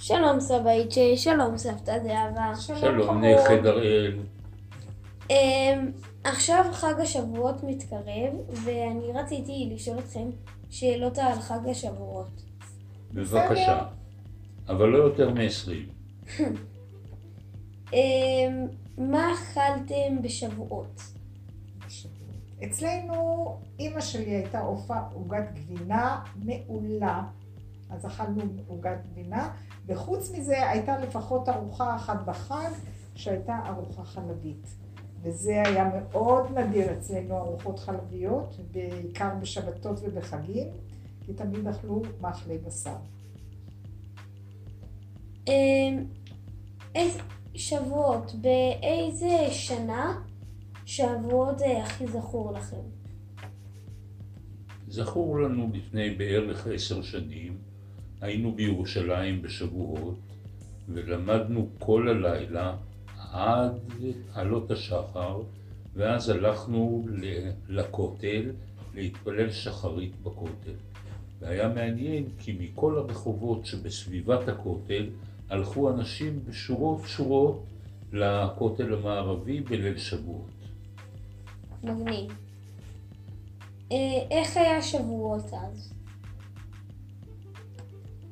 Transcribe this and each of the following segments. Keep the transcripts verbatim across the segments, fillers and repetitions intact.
שלום סבא איצ'ה, שלום סבתא דאבה. שלום נכד אראל. עכשיו חג השבועות מתקרב, ואני רציתי לשאול אתכם שאלות על חג השבועות. בבקשה, אבל לא יותר מ-עשרים. מה אכלתם בשבועות? אצלנו אמא שלי הייתה עופה עוגת גבינה מעולה, אז אכלנו עוגת גבינה, וחוץ מזה הייתה לפחות ארוחה אחת בחג שהייתה ארוחה חלבית, וזה היה מאוד נדיר אצלנו, ארוחות חלביות, בעיקר בשבתות ובחגים, כי תמיד אכלו מאכלי בשר. איזה שבועות, באיזה שנה שבועות הכי זכור לכם? זכור לנו לפני בערך עשר שנים, היינו בירושלים בשבועות ולמדנו כל הלילה עד עלות השחר, ואז הלכנו לכותל להתפלל שחרית בכותל. והיה מעניין כי מכל הרחובות שבסביבת הכותל הלכו אנשים בשורות שורות לכותל המערבי בליל שבועות. מגניב. איך היה שבועות אז?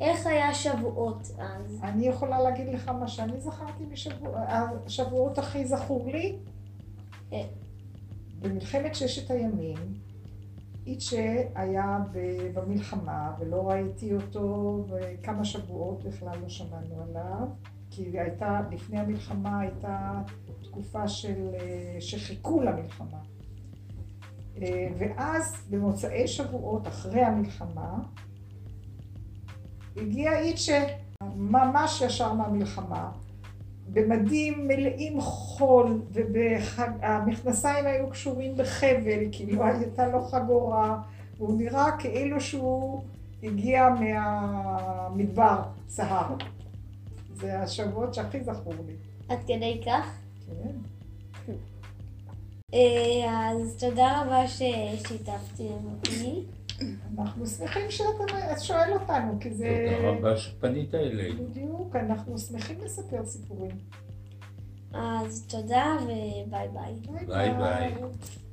איך היה שבועות אז? אני יכולה להגיד לך מה שאני זכרתי משבועות הכי זכור לי? אה. במלחמת ששת הימים, איצ'ה היה במלחמה ולא ראיתי אותו כמה שבועות, בכלל לא שמענו עליו, כי הייתה, לפני המלחמה הייתה תקופה של, שחיכו למלחמה. ואז במוצאי שבועות אחרי המלחמה, הגיע איצ'ה ממש ישר מהמלחמה, במדים מלאים חול, והמכנסיים היו קשורים בחבל, כי לא הייתה לו חגורה, והוא נראה כאילו שהוא הגיע מהמדבר סהר. זה השבועות שהכי זכור לי. עד כדי כך? כן. אז תודה רבה ששיתפתם אותי. אנחנו שמחים שאתה שואל אותנו, כי זה... תודה רבה שפנית אלינו. בדיוק, אנחנו שמחים לספר סיפורים. אז תודה וביי ביי. ביי ביי.